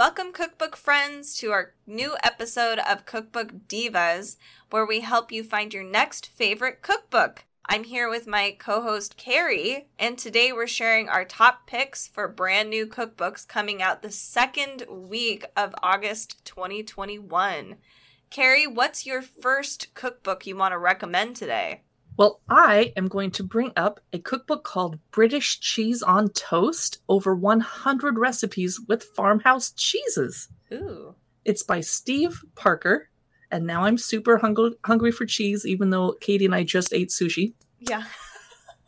Welcome, cookbook friends, to our new episode of Cookbook Divas, where we help you find your next favorite cookbook. I'm here with my co-host, Carrie, and today we're sharing our top picks for brand new cookbooks coming out the second week of August 2021. Carrie, what's your first cookbook you want to recommend today? Well, I am going to bring up a cookbook called British Cheese on Toast, over 100 recipes with farmhouse cheeses. Ooh. It's by Steve Parker, and now I'm super hungry for cheese, even though Katie and I just ate sushi. Yeah.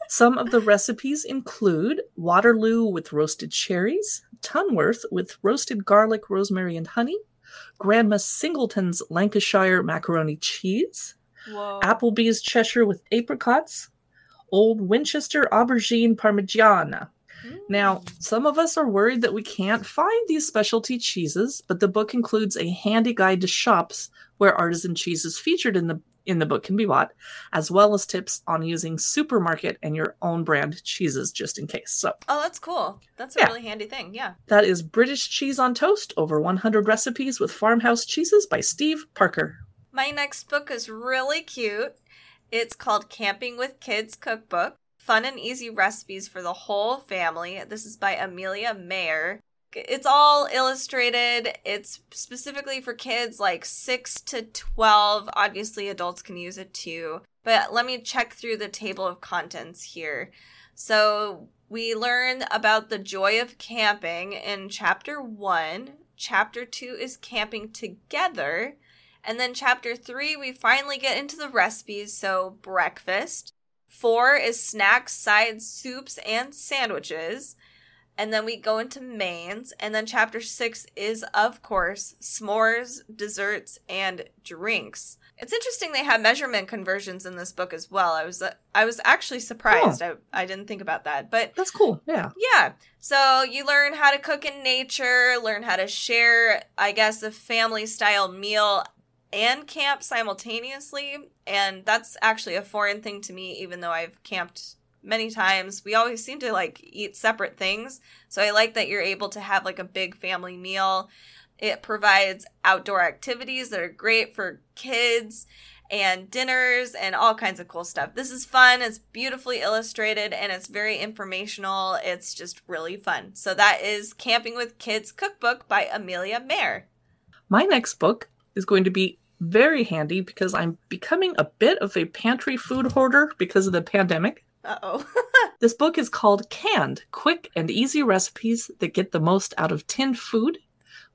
Some of the recipes include Waterloo with roasted cherries, Tunworth with roasted garlic, rosemary, and honey, Grandma Singleton's Lancashire macaroni cheese, whoa, Applebee's Cheshire with apricots, Old Winchester aubergine parmigiana. Mm. Now, some of us are worried that we can't find these specialty cheeses, but the book includes a handy guide to shops where artisan cheeses featured in the book can be bought, as well as tips on using supermarket and your own brand cheeses, just in case. So, oh, that's cool. That's a really handy thing. Yeah. That is British Cheese on Toast, over 100 recipes with farmhouse cheeses by Steve Parker. My next book is really cute. It's called Camping with Kids Cookbook, Fun and Easy Recipes for the Whole Family. This is by Amelia Mayer. It's all illustrated. It's specifically for kids like 6 to 12. Obviously, adults can use it too. But let me check through the table of contents here. So we learn about the joy of camping in Chapter 1. Chapter 2 is Camping Together. And then Chapter 3, we finally get into the recipes, so breakfast. 4 is snacks, sides, soups, and sandwiches. And then we go into mains. And then Chapter 6 is, of course, s'mores, desserts, and drinks. It's interesting they have measurement conversions in this book as well. I was actually surprised. Oh. I didn't think about that. But that's cool, yeah. Yeah. So you learn how to cook in nature, learn how to share, I guess, a family-style meal and camp simultaneously, and that's actually a foreign thing to me, even though I've camped many times. We always seem to like eat separate things, so I like that you're able to have like a big family meal. It provides outdoor activities that are great for kids and dinners and all kinds of cool stuff. This is fun, it's beautifully illustrated, and it's very informational. It's just really fun. So that is Camping with Kids Cookbook by Amelia Mayer. My next book is going to be very handy because I'm becoming a bit of a pantry food hoarder because of the pandemic. Uh-oh. This book is called Canned, Quick and Easy Recipes That Get the Most Out of Tinned Food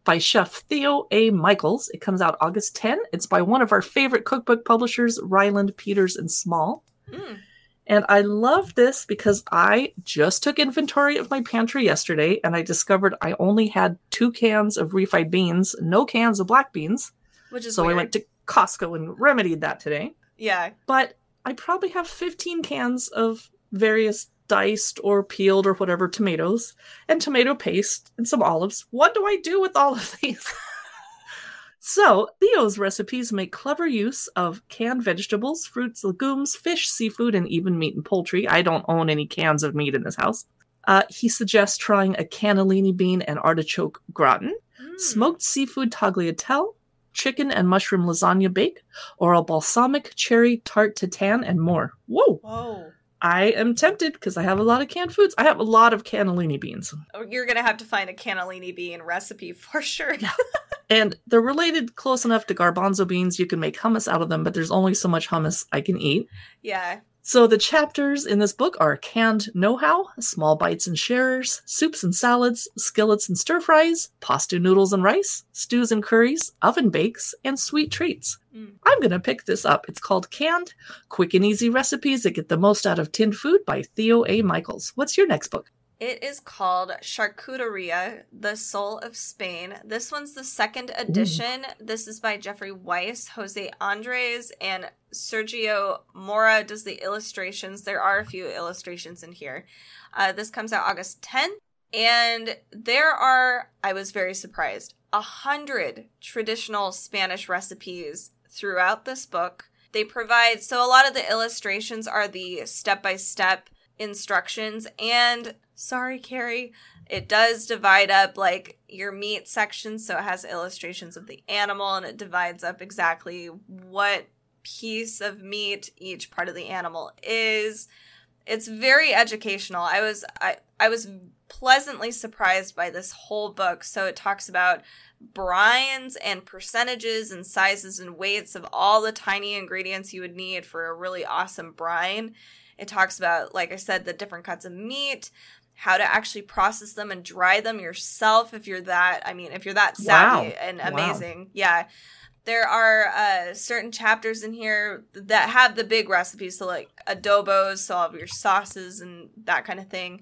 by Chef Theo A. Michaels. It comes out August 10. It's by one of our favorite cookbook publishers, Ryland Peters and Small. Mm. And I love this because I just took inventory of my pantry yesterday and I discovered I only had 2 cans of refried beans, no cans of black beans. Which is so weird. I went to Costco and remedied that today. Yeah. But I probably have 15 cans of various diced or peeled or whatever tomatoes and tomato paste and some olives. What do I do with all of these? So Theo's recipes make clever use of canned vegetables, fruits, legumes, fish, seafood, and even meat and poultry. I don't own any cans of meat in this house. He suggests trying a cannellini bean and artichoke gratin, smoked seafood tagliatelle, chicken and mushroom lasagna bake, or a balsamic cherry tart tatin, and more. Whoa. I am tempted because I have a lot of canned foods. I have a lot of cannellini beans. Oh, you're going to have to find a cannellini bean recipe for sure. And they're related close enough to garbanzo beans. You can make hummus out of them, but there's only so much hummus I can eat. Yeah. So the chapters in this book are Canned Know-How, Small Bites and Sharers, Soups and Salads, Skillets and Stir Fries, Pasta Noodles and Rice, Stews and Curries, Oven Bakes, and Sweet Treats. I'm going to pick this up. It's called Canned, Quick and Easy Recipes That Get the Most Out of Tinned Food by Theo A. Michaels. What's your next book? It is called Charcuteria, The Soul of Spain. This one's the second edition. Ooh. This is by Jeffrey Weiss, Jose Andres, and Sergio Mora does the illustrations. There are a few illustrations in here. This comes out August 10th. And there are, I was very surprised, 100 traditional Spanish recipes throughout this book. They provide, so a lot of the illustrations are the step-by-step instructions and, sorry, Carrie, It does divide up, like, your meat section, so it has illustrations of the animal, and it divides up exactly what piece of meat each part of the animal is. It's very educational. I was pleasantly surprised by this whole book. So it talks about brines and percentages and sizes and weights of all the tiny ingredients you would need for a really awesome brine. It talks about, like I said, the different cuts of meat, how to actually process them and dry them yourself if you're that savvy and amazing. Wow. Yeah. There are certain chapters in here that have the big recipes, so like adobos, so all of your sauces and that kind of thing.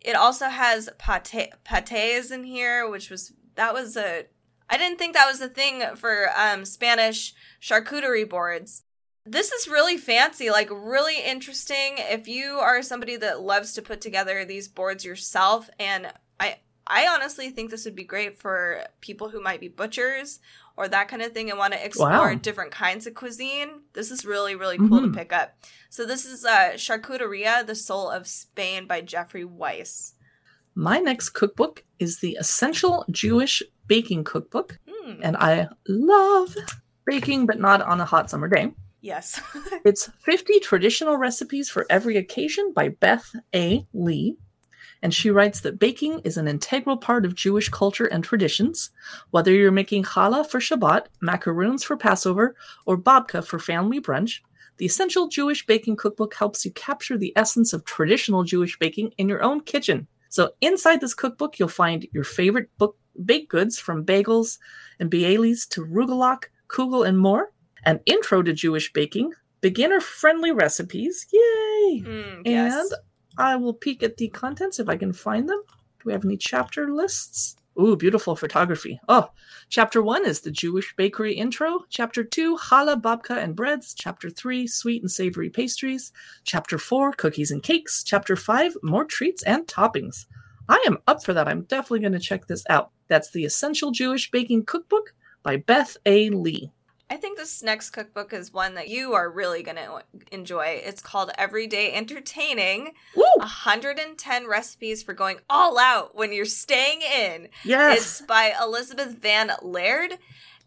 It also has pâtés in here, I didn't think that was a thing for Spanish charcuterie boards. This is really fancy, like really interesting. If you are somebody that loves to put together these boards yourself, and I honestly think this would be great for people who might be butchers or that kind of thing and want to explore different kinds of cuisine. This is really, really cool to pick up. So this is Charcuteria, the Soul of Spain by Jeffrey Weiss. My next cookbook is the Essential Jewish Baking Cookbook. And I love baking, but not on a hot summer day. Yes. It's 50 Traditional Recipes for Every Occasion by Beth A. Lee. And she writes that baking is an integral part of Jewish culture and traditions. Whether you're making challah for Shabbat, macaroons for Passover, or babka for family brunch, the Essential Jewish Baking Cookbook helps you capture the essence of traditional Jewish baking in your own kitchen. So inside this cookbook, you'll find your favorite baked goods, from bagels and bielis to rugelach, kugel, and more. An intro to Jewish baking, beginner-friendly recipes. Yay! Yes. And I will peek at the contents if I can find them. Do we have any chapter lists? Ooh, beautiful photography. Oh, chapter 1 is the Jewish bakery intro. Chapter 2, challah, babka, and breads. Chapter 3, sweet and savory pastries. Chapter 4, cookies and cakes. Chapter 5, more treats and toppings. I am up for that. I'm definitely going to check this out. That's the Essential Jewish Baking Cookbook by Beth A. Lee. I think this next cookbook is one that you are really going to enjoy. It's called Everyday Entertaining. Woo! 110 Recipes for Going All Out When You're Staying In. Yes. It's by Elizabeth Van Laird.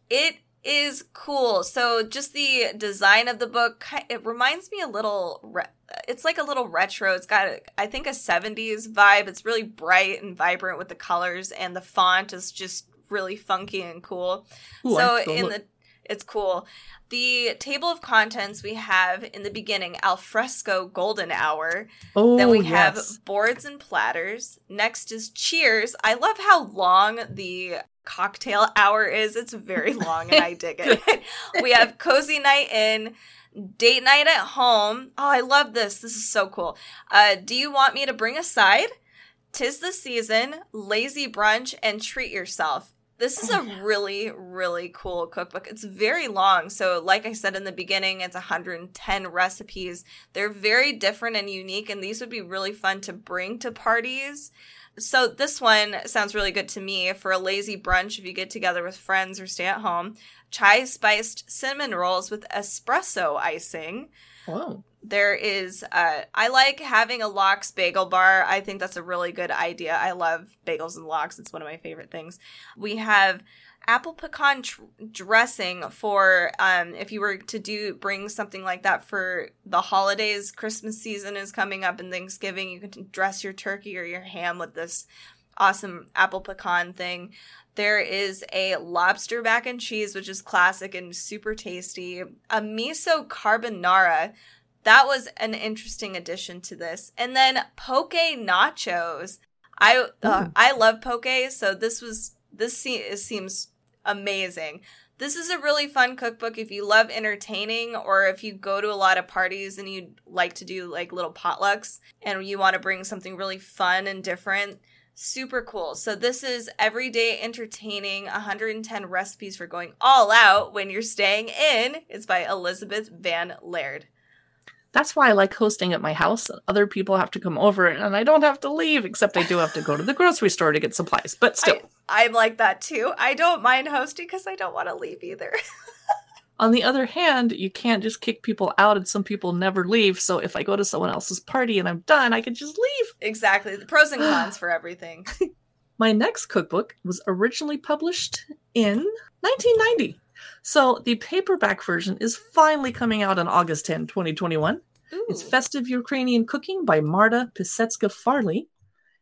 It is cool. So just the design of the book, it reminds me a little, it's like a little retro. It's got, I think, a 70s vibe. It's really bright and vibrant with the colors, and the font is just really funky and cool. Ooh, so it's cool. The table of contents we have in the beginning, alfresco golden hour. Oh, then we have boards and platters. Next is cheers. I love how long the cocktail hour is. It's very long and I dig it. We have cozy night in, date night at home. Oh, I love this. This is so cool. Do you want me to bring a side? 'Tis the season, lazy brunch, and treat yourself. This is a really, really cool cookbook. It's very long. So like I said in the beginning, it's 110 recipes. They're very different and unique, and these would be really fun to bring to parties. So this one sounds really good to me for a lazy brunch if you get together with friends or stay at home. Chai-spiced cinnamon rolls with espresso icing. Whoa. There is, I like having a lox bagel bar. I think that's a really good idea. I love bagels and lox. It's one of my favorite things. We have apple pecan dressing for, if you were to bring something like that for the holidays. Christmas season is coming up and Thanksgiving. You can dress your turkey or your ham with this awesome apple pecan thing. There is a lobster mac and cheese, which is classic and super tasty. A miso carbonara. That was an interesting addition to this. And then poke nachos. I love poke, so this seems amazing. This is a really fun cookbook if you love entertaining, or if you go to a lot of parties and you like to do like little potlucks and you want to bring something really fun and different. Super cool. So this is Everyday Entertaining, 110 Recipes for Going All Out When You're Staying In. It's by Elizabeth Van Laird. That's why I like hosting at my house. Other people have to come over and I don't have to leave, except I do have to go to the grocery store to get supplies. But still. I'm like that too. I don't mind hosting because I don't want to leave either. On the other hand, you can't just kick people out, and some people never leave. So if I go to someone else's party and I'm done, I can just leave. Exactly. The pros and cons for everything. My next cookbook was originally published in 1990. So the paperback version is finally coming out on August 10, 2021. Ooh. It's Festive Ukrainian Cooking by Marta Pisetska-Farley.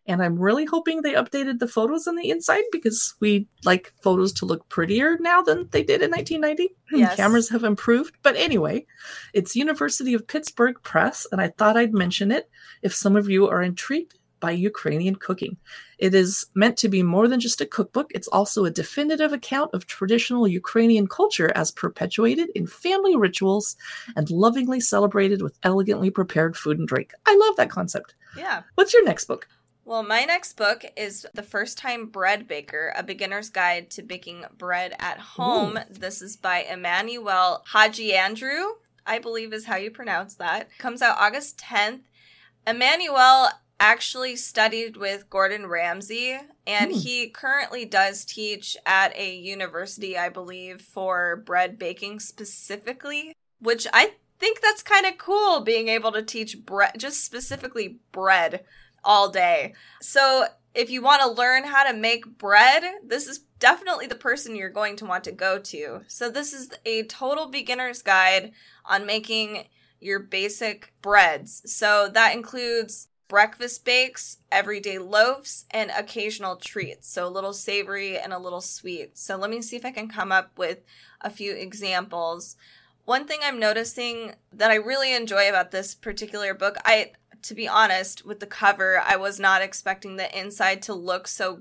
And I'm really hoping they updated the photos on the inside, because we like photos to look prettier now than they did in 1990. Yes. Cameras have improved. But anyway, it's University of Pittsburgh Press, and I thought I'd mention it if some of you are intrigued by Ukrainian cooking. It is meant to be more than just a cookbook. It's also a definitive account of traditional Ukrainian culture as perpetuated in family rituals and lovingly celebrated with elegantly prepared food and drink. I love that concept. Yeah. What's your next book? Well, my next book is The First Time Bread Baker, A Beginner's Guide to Baking Bread at Home. Ooh. This is by Emmanuel Hadjiandreou, I believe is how you pronounce that. Comes out August 10th. Emmanuel actually studied with Gordon Ramsay, and he currently does teach at a university, I believe, for bread baking specifically, which I think that's kind of cool, being able to teach bread, just specifically bread, all day. So if you want to learn how to make bread, this is definitely the person you're going to want to go to. So this is a total beginner's guide on making your basic breads. So that includes breakfast bakes, everyday loaves, and occasional treats. So a little savory and a little sweet. So let me see if I can come up with a few examples. One thing I'm noticing that I really enjoy about this particular book, to be honest, with the cover, I was not expecting the inside to look so...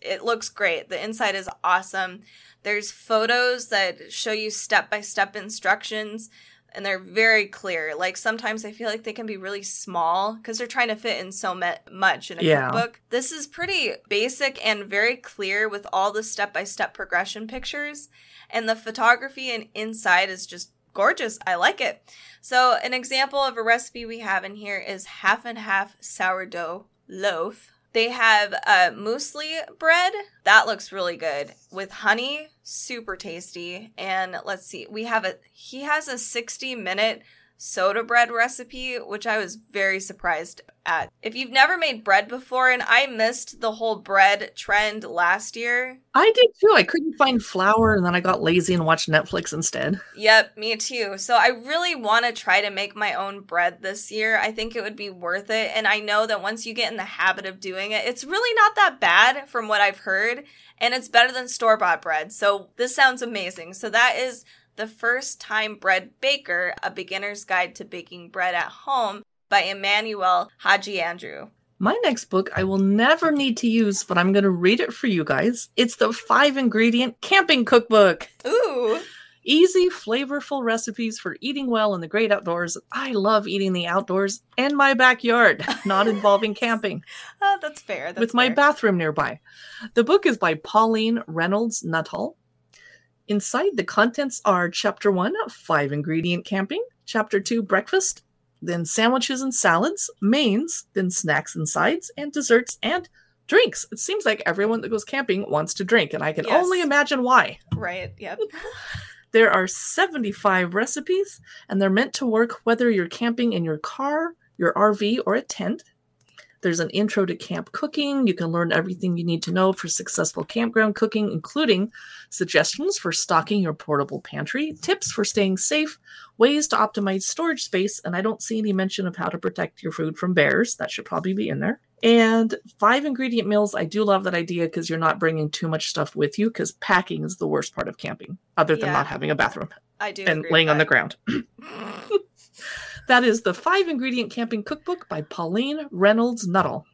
It looks great. The inside is awesome. There's photos that show you step-by-step instructions, and they're very clear. Like, sometimes I feel like they can be really small because they're trying to fit in so much in a cookbook. This is pretty basic and very clear with all the step-by-step progression pictures, and the photography and inside is just gorgeous. I like it. So an example of a recipe we have in here is half and half sourdough loaf. They have muesli bread. That looks really good with honey. Super tasty. And let's see. He has a 60-minute soda bread recipe, which I was very surprised at. If you've never made bread before, and I missed the whole bread trend last year. I did too. I couldn't find flour, and then I got lazy and watched Netflix instead. Yep, me too. So I really want to try to make my own bread this year. I think it would be worth it. And I know that once you get in the habit of doing it, it's really not that bad from what I've heard. And it's better than store-bought bread. So this sounds amazing. So that is The First Time Bread Baker, A Beginner's Guide to Baking Bread at Home by Emmanuel Hadjiandreou. My next book I will never need to use, but I'm going to read it for you guys. It's the 5-ingredient camping cookbook. Ooh. Easy, flavorful recipes for eating well in the great outdoors. I love eating the outdoors and my backyard, not involving camping. Oh, that's fair. With my bathroom nearby. The book is by Pauline Reynolds Nuttall. Inside, the contents are Chapter 1, 5-ingredient camping, Chapter 2, breakfast, then sandwiches and salads, mains, then snacks and sides, and desserts and drinks. It seems like everyone that goes camping wants to drink, and I can only imagine why. Right, yep. There are 75 recipes, and they're meant to work whether you're camping in your car, your RV, or a tent. There's an intro to camp cooking. You can learn everything you need to know for successful campground cooking, including suggestions for stocking your portable pantry, tips for staying safe, ways to optimize storage space, and I don't see any mention of how to protect your food from bears. That should probably be in there. And 5-ingredient meals. I do love that idea because you're not bringing too much stuff with you, because packing is the worst part of camping, other than not having a bathroom. I do. And laying on the ground. That is the 5-ingredient camping cookbook by Pauline Reynolds Nuttall.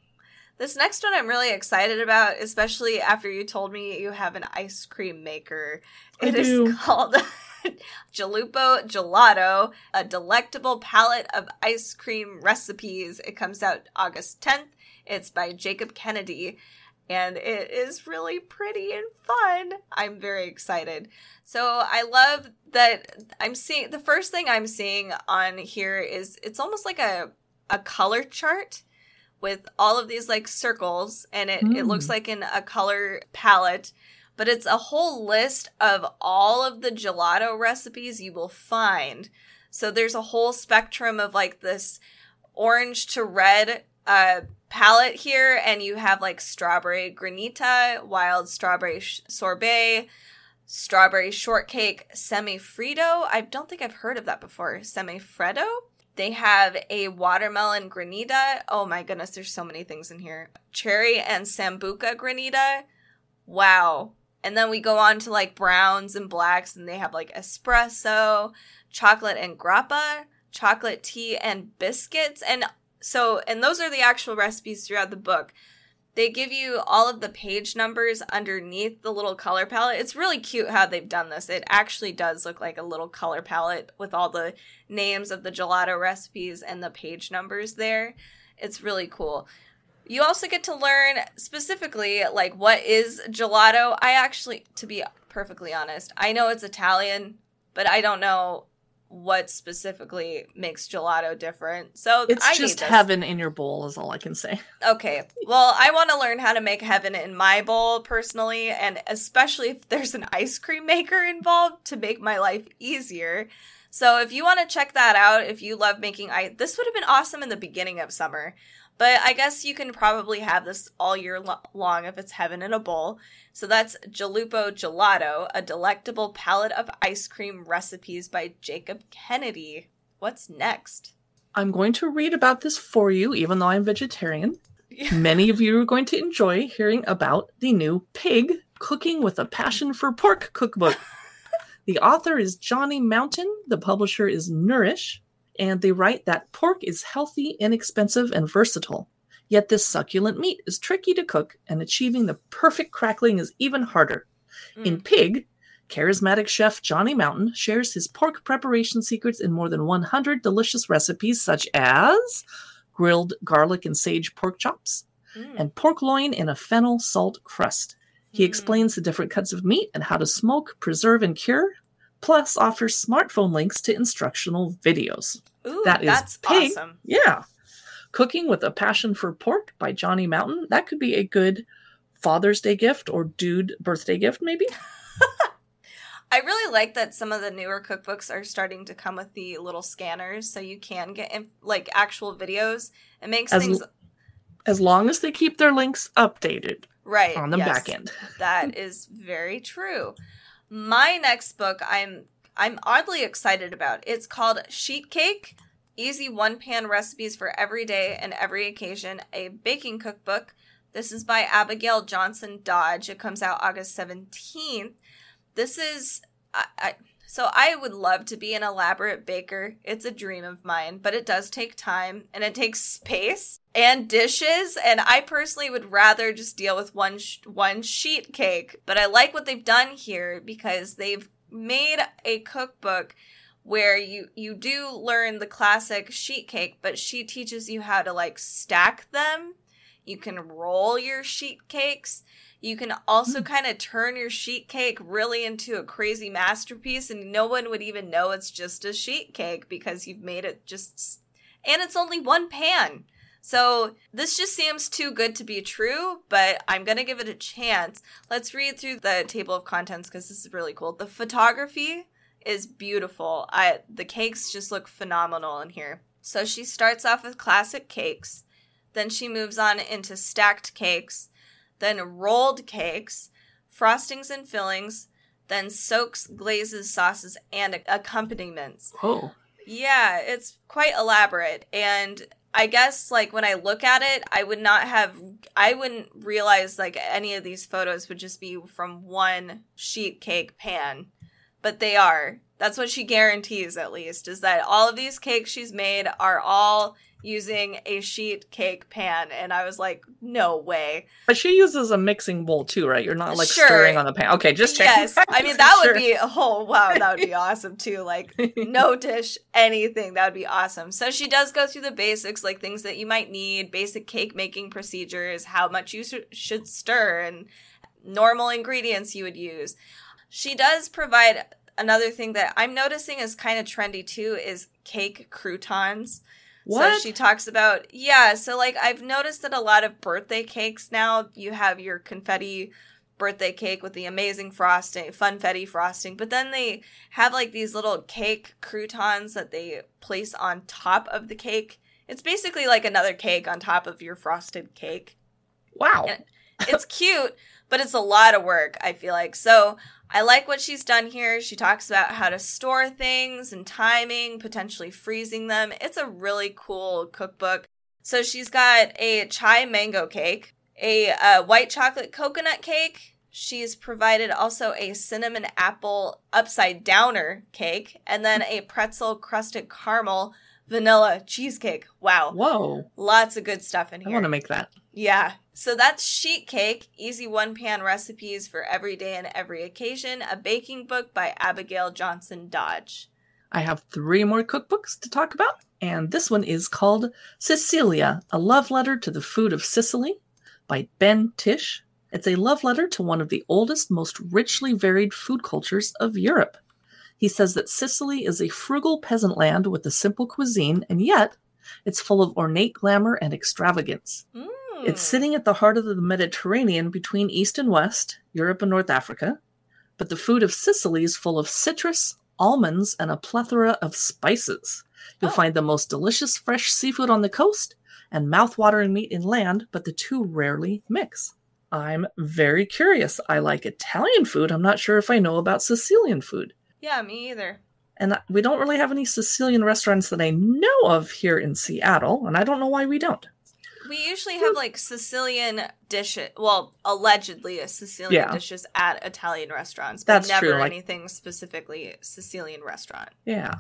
This next one I'm really excited about, especially after you told me you have an ice cream maker. It is called Jalupo Gelato, A Delectable Palette of Ice Cream Recipes. It comes out August 10th. It's by Jacob Kennedy. And it is really pretty and fun. I'm very excited. So I love that I'm seeing, the first thing I'm seeing on here is it's almost like a color chart with all of these like circles, and it looks like in a color palette. but it's a whole list of all of the gelato recipes you will find. So there's a whole spectrum of like this orange to red palette here, and you have like strawberry granita, wild strawberry sorbet, strawberry shortcake, semifreddo. I don't think I've heard of that before. Semifreddo. They have a watermelon granita. Oh my goodness, there's so many things in here. Cherry and sambuca granita. Wow. And then we go on to like browns and blacks, and they have like espresso, chocolate and grappa, chocolate tea and biscuits. And those are the actual recipes throughout the book. They give you all of the page numbers underneath the little color palette. It's really cute how they've done this. It actually does look like a little color palette with all the names of the gelato recipes and the page numbers there. It's really cool. You also get to learn specifically, like, what is gelato? I actually, to be perfectly honest, I know it's Italian, but I don't know what specifically makes gelato different. So it's just heaven in your bowl is all I can say. Okay. Well, I want to learn how to make heaven in my bowl personally, and especially if there's an ice cream maker involved to make my life easier. So if you want to check that out, if you love making ice, this would have been awesome in the beginning of summer, but I guess you can probably have this all year long if it's heaven in a bowl. So that's Jalupo Gelato, a delectable palette of ice cream recipes by Jacob Kennedy. What's next? I'm going to read about this for you, even though I'm vegetarian. Many of you are going to enjoy hearing about the new Pig Cooking with a Passion for Pork cookbook. The author is Johnny Mountain, the publisher is Nourish, and they write that pork is healthy, inexpensive, and versatile. Yet this succulent meat is tricky to cook, and achieving the perfect crackling is even harder. In Pig, charismatic chef Johnny Mountain shares his pork preparation secrets in more than 100 delicious recipes, such as grilled garlic and sage pork chops, and pork loin in a fennel salt crust. He explains the different cuts of meat and how to smoke, preserve, and cure, plus offers smartphone links to instructional videos. Ooh, that's Pig. Awesome. Yeah. Cooking with a Passion for Pork by Johnny Mountain. That could be a good Father's Day gift or dude birthday gift, maybe. I really like that some of the newer cookbooks are starting to come with the little scanners, so you can get like actual videos. It makes things... As long as they keep their links updated. Right. On the back end. That is very true. My next book I'm oddly excited about. It's called Sheet Cake, Easy One-Pan Recipes for Every Day and Every Occasion, a baking cookbook. This is by Abigail Johnson Dodge. It comes out August 17th. This is... I would love to be an elaborate baker. It's a dream of mine, but it does take time, and it takes space and dishes, and I personally would rather just deal with one sheet cake. But I like what they've done here because they've made a cookbook where you do learn the classic sheet cake, but she teaches you how to, like, stack them. You can roll your sheet cakes. You can also kind of turn your sheet cake really into a crazy masterpiece, and no one would even know it's just a sheet cake because you've made it just... And it's only one pan. So this just seems too good to be true, but I'm going to give it a chance. Let's read through the table of contents because this is really cool. The photography is beautiful. The cakes just look phenomenal in here. So she starts off with classic cakes. Then she moves on into stacked cakes, then rolled cakes, frostings and fillings, then soaks, glazes, sauces, and accompaniments. Oh. Yeah, it's quite elaborate. And I guess, like, when I look at it, I wouldn't realize, like, any of these photos would just be from one sheet cake pan. But they are. That's what she guarantees, at least, is that all of these cakes she's made are all... using a sheet cake pan, and I was like, no way. But she uses a mixing bowl too, right? You're not like stirring on the pan. Okay, just checking. Yes, I mean that would be, oh wow, that would be awesome too. Like no dish, anything, that would be awesome. So she does go through the basics, like things that you might need, basic cake making procedures, how much you should stir, and normal ingredients you would use. She does provide another thing that I'm noticing is kind of trendy too is cake croutons. What? So she talks about, I've noticed that a lot of birthday cakes now, you have your confetti birthday cake with the amazing frosting, funfetti frosting, but then they have like these little cake croutons that they place on top of the cake. It's basically like another cake on top of your frosted cake. Wow. And it's cute, but it's a lot of work, I feel like. So I like what she's done here. She talks about how to store things and timing, potentially freezing them. It's a really cool cookbook. So she's got a chai mango cake, a white chocolate coconut cake. She's provided also a cinnamon apple upside downer cake, and then a pretzel crusted caramel vanilla cheesecake. Wow. Whoa. Lots of good stuff in here. I want to make that. Yeah. So that's sheet cake, easy one-pan recipes for every day and every occasion, a baking book by Abigail Johnson Dodge. I have 3 more cookbooks to talk about, and this one is called Sicilia, a love letter to the food of Sicily by Ben Tisch. It's a love letter to one of the oldest, most richly varied food cultures of Europe. He says that Sicily is a frugal peasant land with a simple cuisine, and yet it's full of ornate glamour and extravagance. Mm. It's sitting at the heart of the Mediterranean between East and West, Europe and North Africa. But the food of Sicily is full of citrus, almonds, and a plethora of spices. You'll find the most delicious fresh seafood on the coast and mouth-watering meat inland, but the two rarely mix. I'm very curious. I like Italian food. I'm not sure if I know about Sicilian food. Yeah, me either. And we don't really have any Sicilian restaurants that I know of here in Seattle, and I don't know why we don't. We usually have, like, Sicilian dishes, well, allegedly Sicilian dishes at Italian restaurants, but that's never true. Anything like, specifically Sicilian restaurant. Yeah.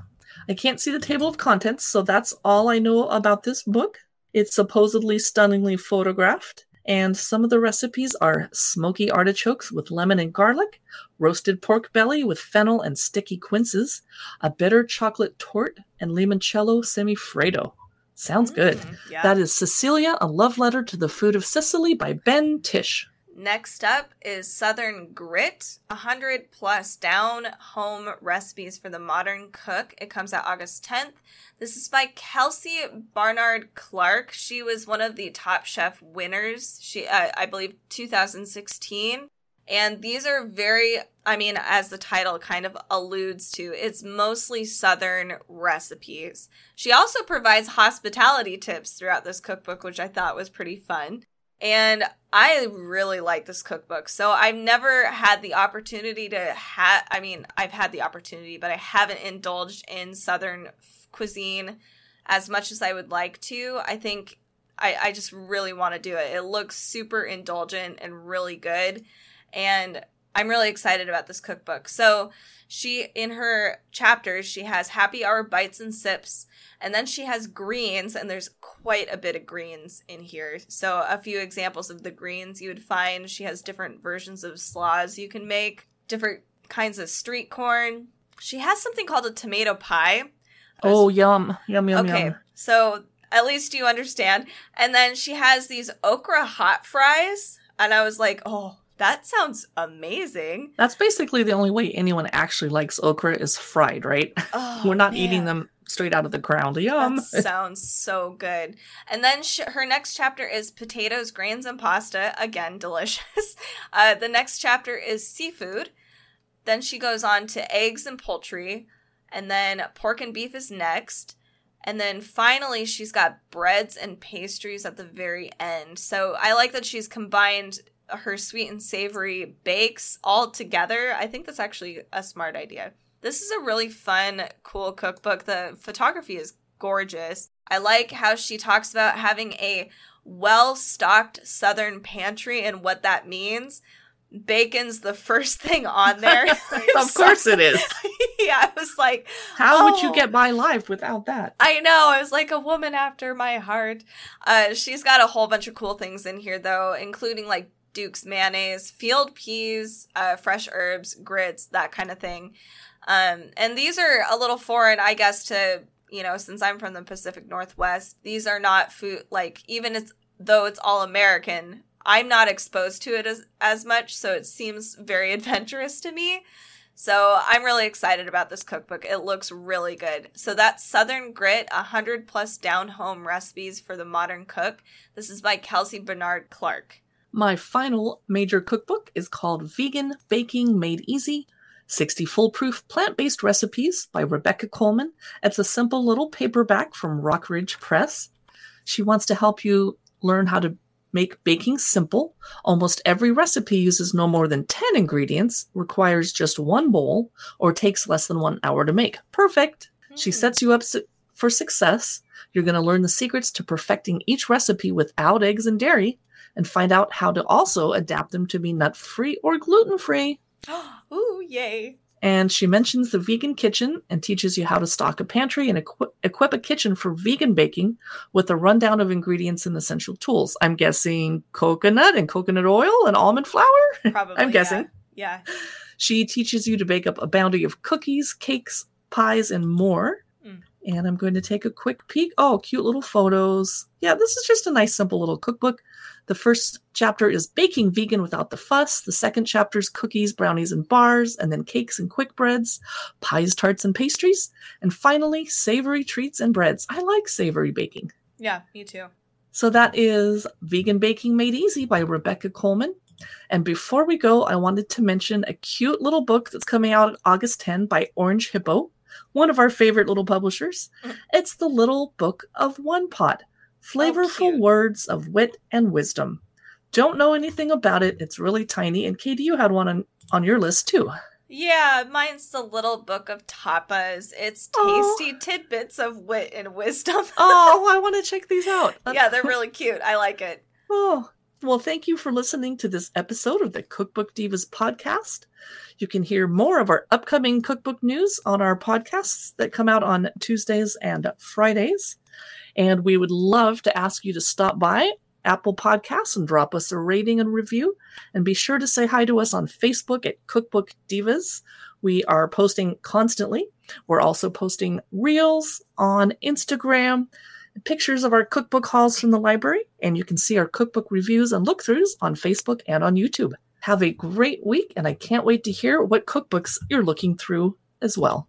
I can't see the table of contents, so that's all I know about this book. It's supposedly stunningly photographed, and some of the recipes are smoky artichokes with lemon and garlic, roasted pork belly with fennel and sticky quinces, a bitter chocolate torte, and limoncello semifreddo. Sounds good. Yeah. That is Sicilia, a love letter to the food of Sicily by Ben Tisch. Next up is Southern Grit, 100 plus down-home recipes for the modern cook. It comes out August 10th. This is by Kelsey Barnard Clark. She was one of the Top Chef winners, she I believe 2016. And these are very, I mean, as the title kind of alludes to, it's mostly Southern recipes. She also provides hospitality tips throughout this cookbook, which I thought was pretty fun. And I really like this cookbook. So I've never had the opportunity to I've had the opportunity, but I haven't indulged in Southern cuisine as much as I would like to. I think I just really want to do it. It looks super indulgent and really good. And I'm really excited about this cookbook. So she, in her chapters, she has happy hour bites and sips, and then she has greens, and there's quite a bit of greens in here. So a few examples of the greens you would find. She has different versions of slaws you can make, different kinds of street corn. She has something called a tomato pie. Oh, yum. Yum, yum, okay, yum. So at least you understand. And then she has these okra hot fries, and I was like, oh, that sounds amazing. That's basically the only way anyone actually likes okra is fried, right? Oh, we're not eating them straight out of the ground. Yum. That sounds so good. And then her next chapter is potatoes, grains, and pasta. Again, delicious. The next chapter is seafood. Then she goes on to eggs and poultry. And then pork and beef is next. And then finally, she's got breads and pastries at the very end. So I like that she's combined her sweet and savory bakes all together. I think that's actually a smart idea. This is a really fun, cool cookbook. The photography is gorgeous. I like how she talks about having a well-stocked Southern pantry and what that means. Bacon's the first thing on there. Of course it is. Yeah, I was like, how would you get by life without that? I know. I was like a woman after my heart. She's got a whole bunch of cool things in here, though, including like Duke's mayonnaise, field peas, fresh herbs, grits, that kind of thing. And these are a little foreign, I guess, to, you know, since I'm from the Pacific Northwest, these are not food, like, though it's all American, I'm not exposed to it as much, so it seems very adventurous to me. So I'm really excited about this cookbook. It looks really good. So that's Southern Grit, 100 plus down-home recipes for the modern cook. This is by Kelsey Barnard Clark. My final major cookbook is called Vegan Baking Made Easy, 60 Foolproof Plant-Based Recipes by Rebecca Coleman. It's a simple little paperback from Rockridge Press. She wants to help you learn how to make baking simple. Almost every recipe uses no more than 10 ingredients, requires just one bowl, or takes less than 1 hour to make. Perfect. She sets you up for success. You're going to learn the secrets to perfecting each recipe without eggs and dairy, and find out how to also adapt them to be nut-free or gluten-free. Ooh, yay. And she mentions the vegan kitchen and teaches you how to stock a pantry and equip a kitchen for vegan baking with a rundown of ingredients and essential tools. I'm guessing coconut and coconut oil and almond flour? Probably, I'm guessing. Yeah. She teaches you to bake up a bounty of cookies, cakes, pies, and more. And I'm going to take a quick peek. Oh, cute little photos. Yeah, this is just a nice, simple little cookbook. The first chapter is Baking Vegan Without the Fuss. The second chapter is Cookies, Brownies, and Bars, and then Cakes and Quick Breads, Pies, Tarts, and Pastries, and finally, Savory Treats and Breads. I like savory baking. Yeah, me too. So that is Vegan Baking Made Easy by Rebecca Coleman. And before we go, I wanted to mention a cute little book that's coming out August 10 by Orange Hippo, one of our favorite little publishers. It's The Little Book of One Pot, Flavorful Words of Wit and Wisdom. Don't know anything about it. It's really tiny. And Katie, you had one on your list too. Yeah, mine's The Little Book of Tapas. It's tasty tidbits of wit and wisdom. Oh, I want to check these out. Yeah, they're really cute. I like it. Oh, well, thank you for listening to this episode of the Cookbook Divas podcast. You can hear more of our upcoming cookbook news on our podcasts that come out on Tuesdays and Fridays. And we would love to ask you to stop by Apple Podcasts and drop us a rating and review. And be sure to say hi to us on Facebook at Cookbook Divas. We are posting constantly. We're also posting reels on Instagram, pictures of our cookbook hauls from the library, and you can see our cookbook reviews and look-throughs on Facebook and on YouTube. Have a great week, and I can't wait to hear what cookbooks you're looking through as well.